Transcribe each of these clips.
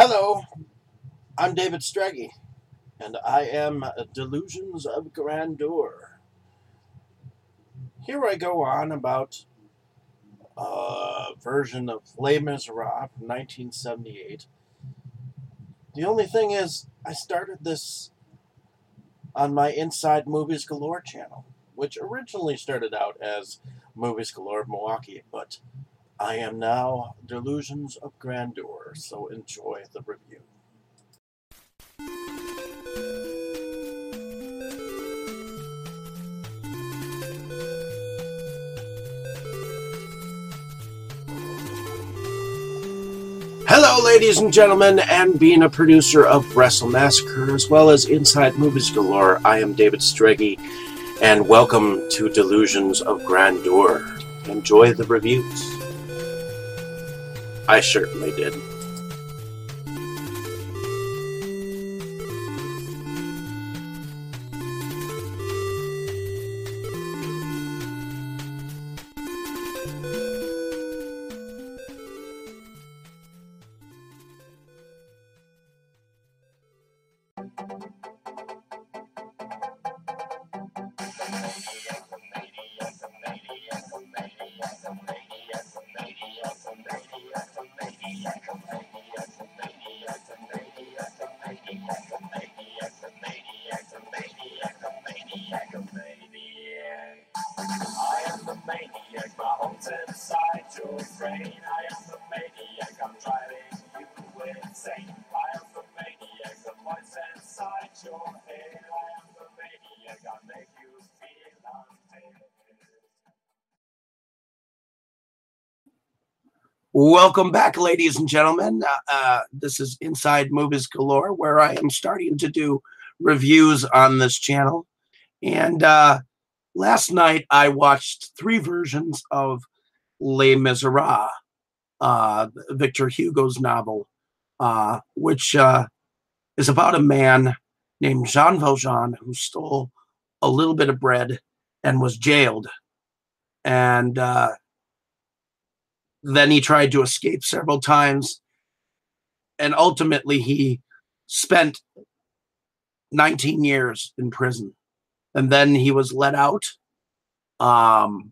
Hello, I'm David Stregge, and I am Delusions of Grandeur. Here I go on about a version of Les Miserables, 1978. The only thing is, I started this on my Inside Movies Galore channel, which originally started out as Movies Galore of Milwaukee, but I am now Delusions of Grandeur, so enjoy the review. Hello, ladies and gentlemen, and being a producer of Wrestle Massacre as well as Inside Movies Galore, I am David Stregge, and welcome to Delusions of Grandeur. Enjoy the reviews. I certainly did. Welcome back, ladies and gentlemen. This is Inside Movies Galore, where I am starting to do reviews on this channel. And last night I watched three versions of Les Miserables, Victor Hugo's novel, which is about a man named Jean Valjean who stole a little bit of bread and was jailed. And then he tried to escape several times, and ultimately he spent 19 years in prison. And then he was let out, and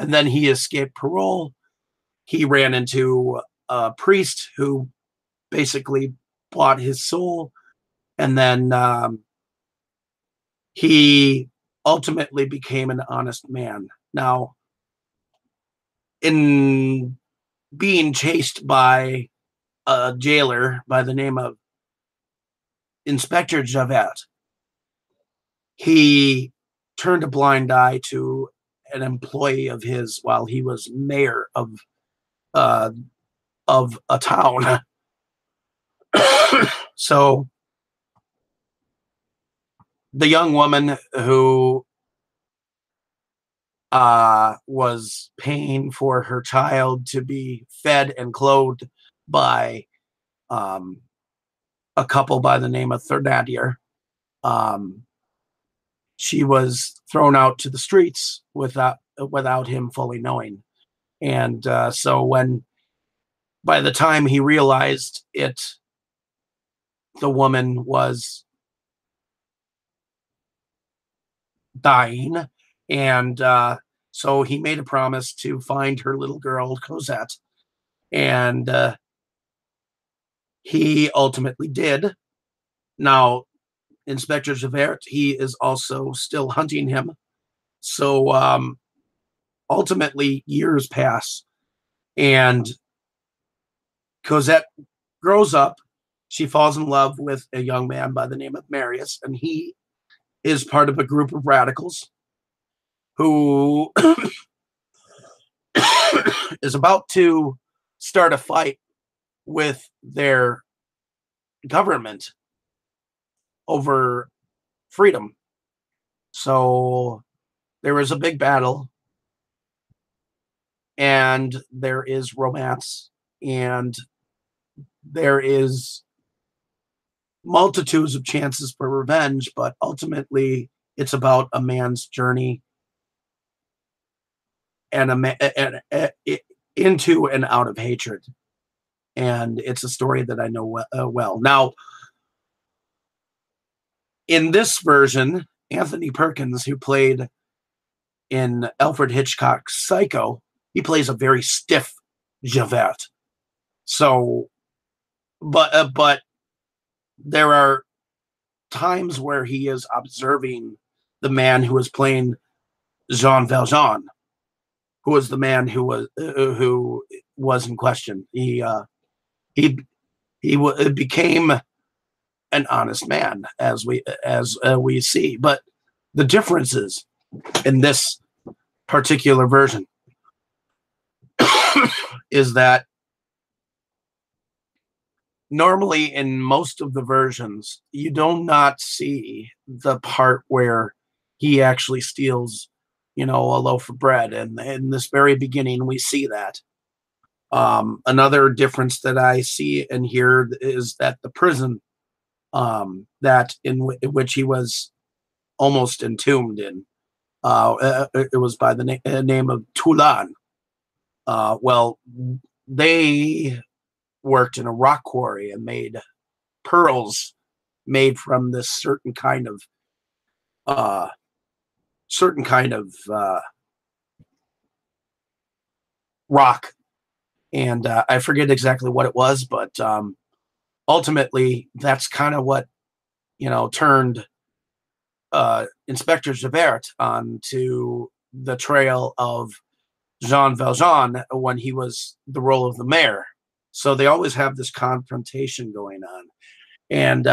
then he escaped parole. He ran into a priest who basically bought his soul, and then he ultimately became an honest man. Now, in being chased by a jailer by the name of Inspector Javert, he turned a blind eye to an employee of his while he was mayor of a town. So the young woman who was paying for her child to be fed and clothed by a couple by the name of Thénardier. She was thrown out to the streets without him fully knowing. And so by the time he realized it, the woman was dying. And so he made a promise to find her little girl, Cosette, and he ultimately did. Now, Inspector Javert, he is also still hunting him. So ultimately, years pass, and Cosette grows up. She falls in love with a young man by the name of Marius, and he is part of a group of radicals who is about to start a fight with their government over freedom. So there is a big battle, and there is romance, and there is multitudes of chances for revenge, but ultimately it's about a man's journey and into and out of hatred. and it's a story that I know well. Now, in this version, Anthony Perkins, who played in Alfred Hitchcock's Psycho, he plays a very stiff Javert. So, but there are times where he is observing the man who is playing Jean Valjean, who was the man who was in question. He became an honest man, as we see. But the differences in this particular version is that normally in most of the versions, you do not see the part where he actually steals, you know, a loaf of bread. And in this very beginning, we see that. Another difference that I see and hear is that the prison in which he was almost entombed in, it was by the name of Tulan. Well, they worked in a rock quarry and made pearls made from this certain kind of rock. And I forget exactly what it was, but ultimately that's kind of what, you know, turned Inspector Javert onto the trail of Jean Valjean when he was the role of the mayor. So they always have this confrontation going on. And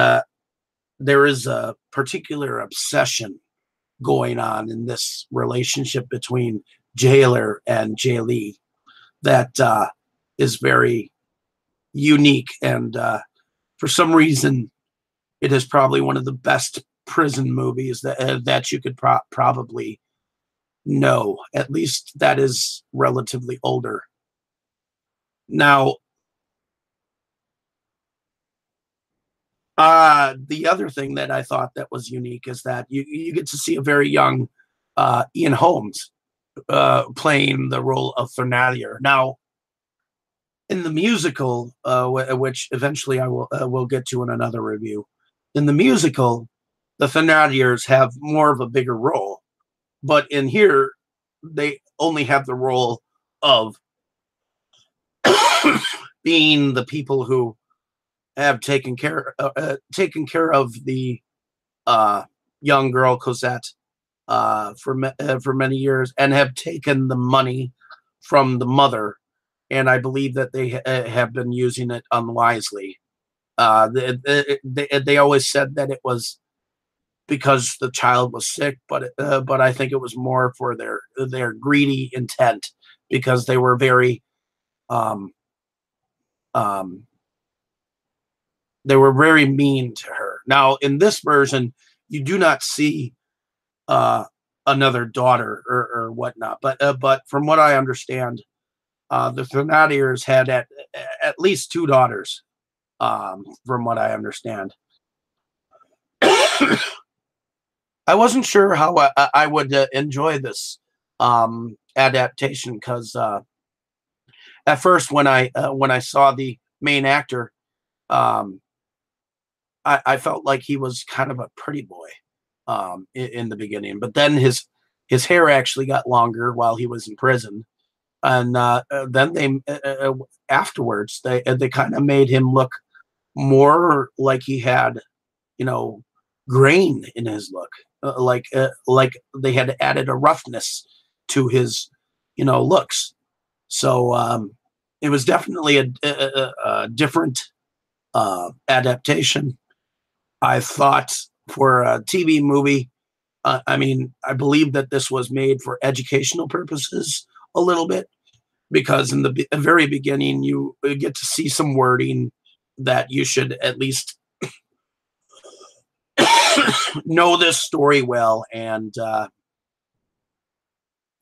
there is a particular obsession going on in this relationship between jailer and jailee that is very unique. And for some reason, it is probably one of the best prison movies that you could probably know. At least that is relatively older. Now, the other thing that I thought that was unique is that you get to see a very young Ian Holmes playing the role of Fernadier. Now, in the musical, which eventually I will get to in another review, in the musical, the Thénardiers have more of a bigger role, but in here they only have the role of being the people who have taken care of the young girl Cosette for many years, and have taken the money from the mother. And I believe that they have been using it unwisely. They always said that it was because the child was sick, but I think it was more for their greedy intent, because they were very mean to her. Now, in this version, you do not see another daughter or whatnot, but from what I understand, the Thénardiers had at least two daughters, from what I understand. I wasn't sure how I would enjoy this adaptation, because at first when I saw the main actor, I felt like he was kind of a pretty boy in the beginning, but then his hair actually got longer while he was in prison, and then afterwards they kind of made him look more like he had, you know, grain in his look, like they had added a roughness to his, you know, looks. So it was definitely a different adaptation, I thought, for a TV movie. I mean, I believe that this was made for educational purposes a little bit, because in the very beginning you get to see some wording that you should at least know this story well. And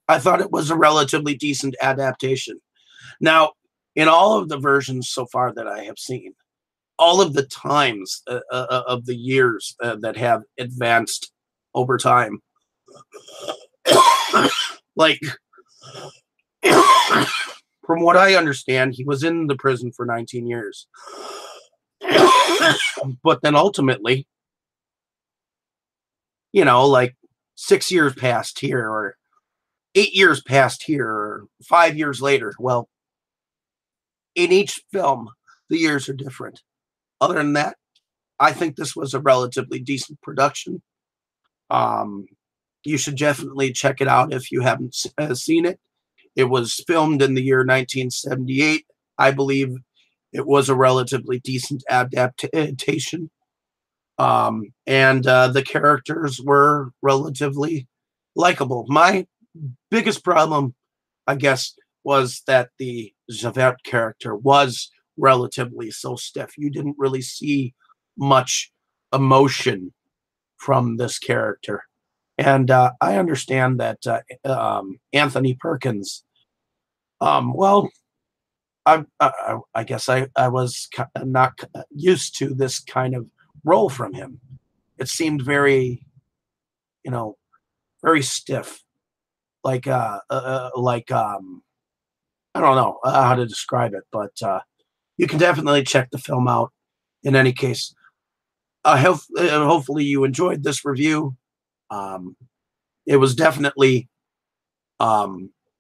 I thought it was a relatively decent adaptation. Now, in all of the versions so far that I have seen, all of the times of the years that have advanced over time, like From what I understand, he was in the prison for 19 years. But then ultimately, you know, like 6 years passed here, or 8 years passed here, or 5 years later. Well, in each film, the years are different. Other than that, I think this was a relatively decent production. You should definitely check it out if you haven't seen it. It was filmed in the year 1978. I believe it was a relatively decent adaptation. And the characters were relatively likable. My biggest problem, I guess, was that the Javert character was relatively so stiff. You didn't really see much emotion from this character. And I understand that Anthony Perkins, I guess I was not used to this kind of role from him. It seemed very, you know, very stiff. Like I don't know how to describe it, but you can definitely check the film out. In any case, hopefully you enjoyed this review. It was definitely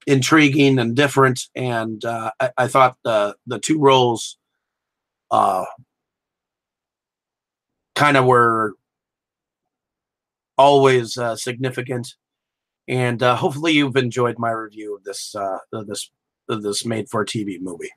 intriguing and different, and I thought the two roles kind of were always significant. And hopefully you've enjoyed my review of this made-for-TV movie.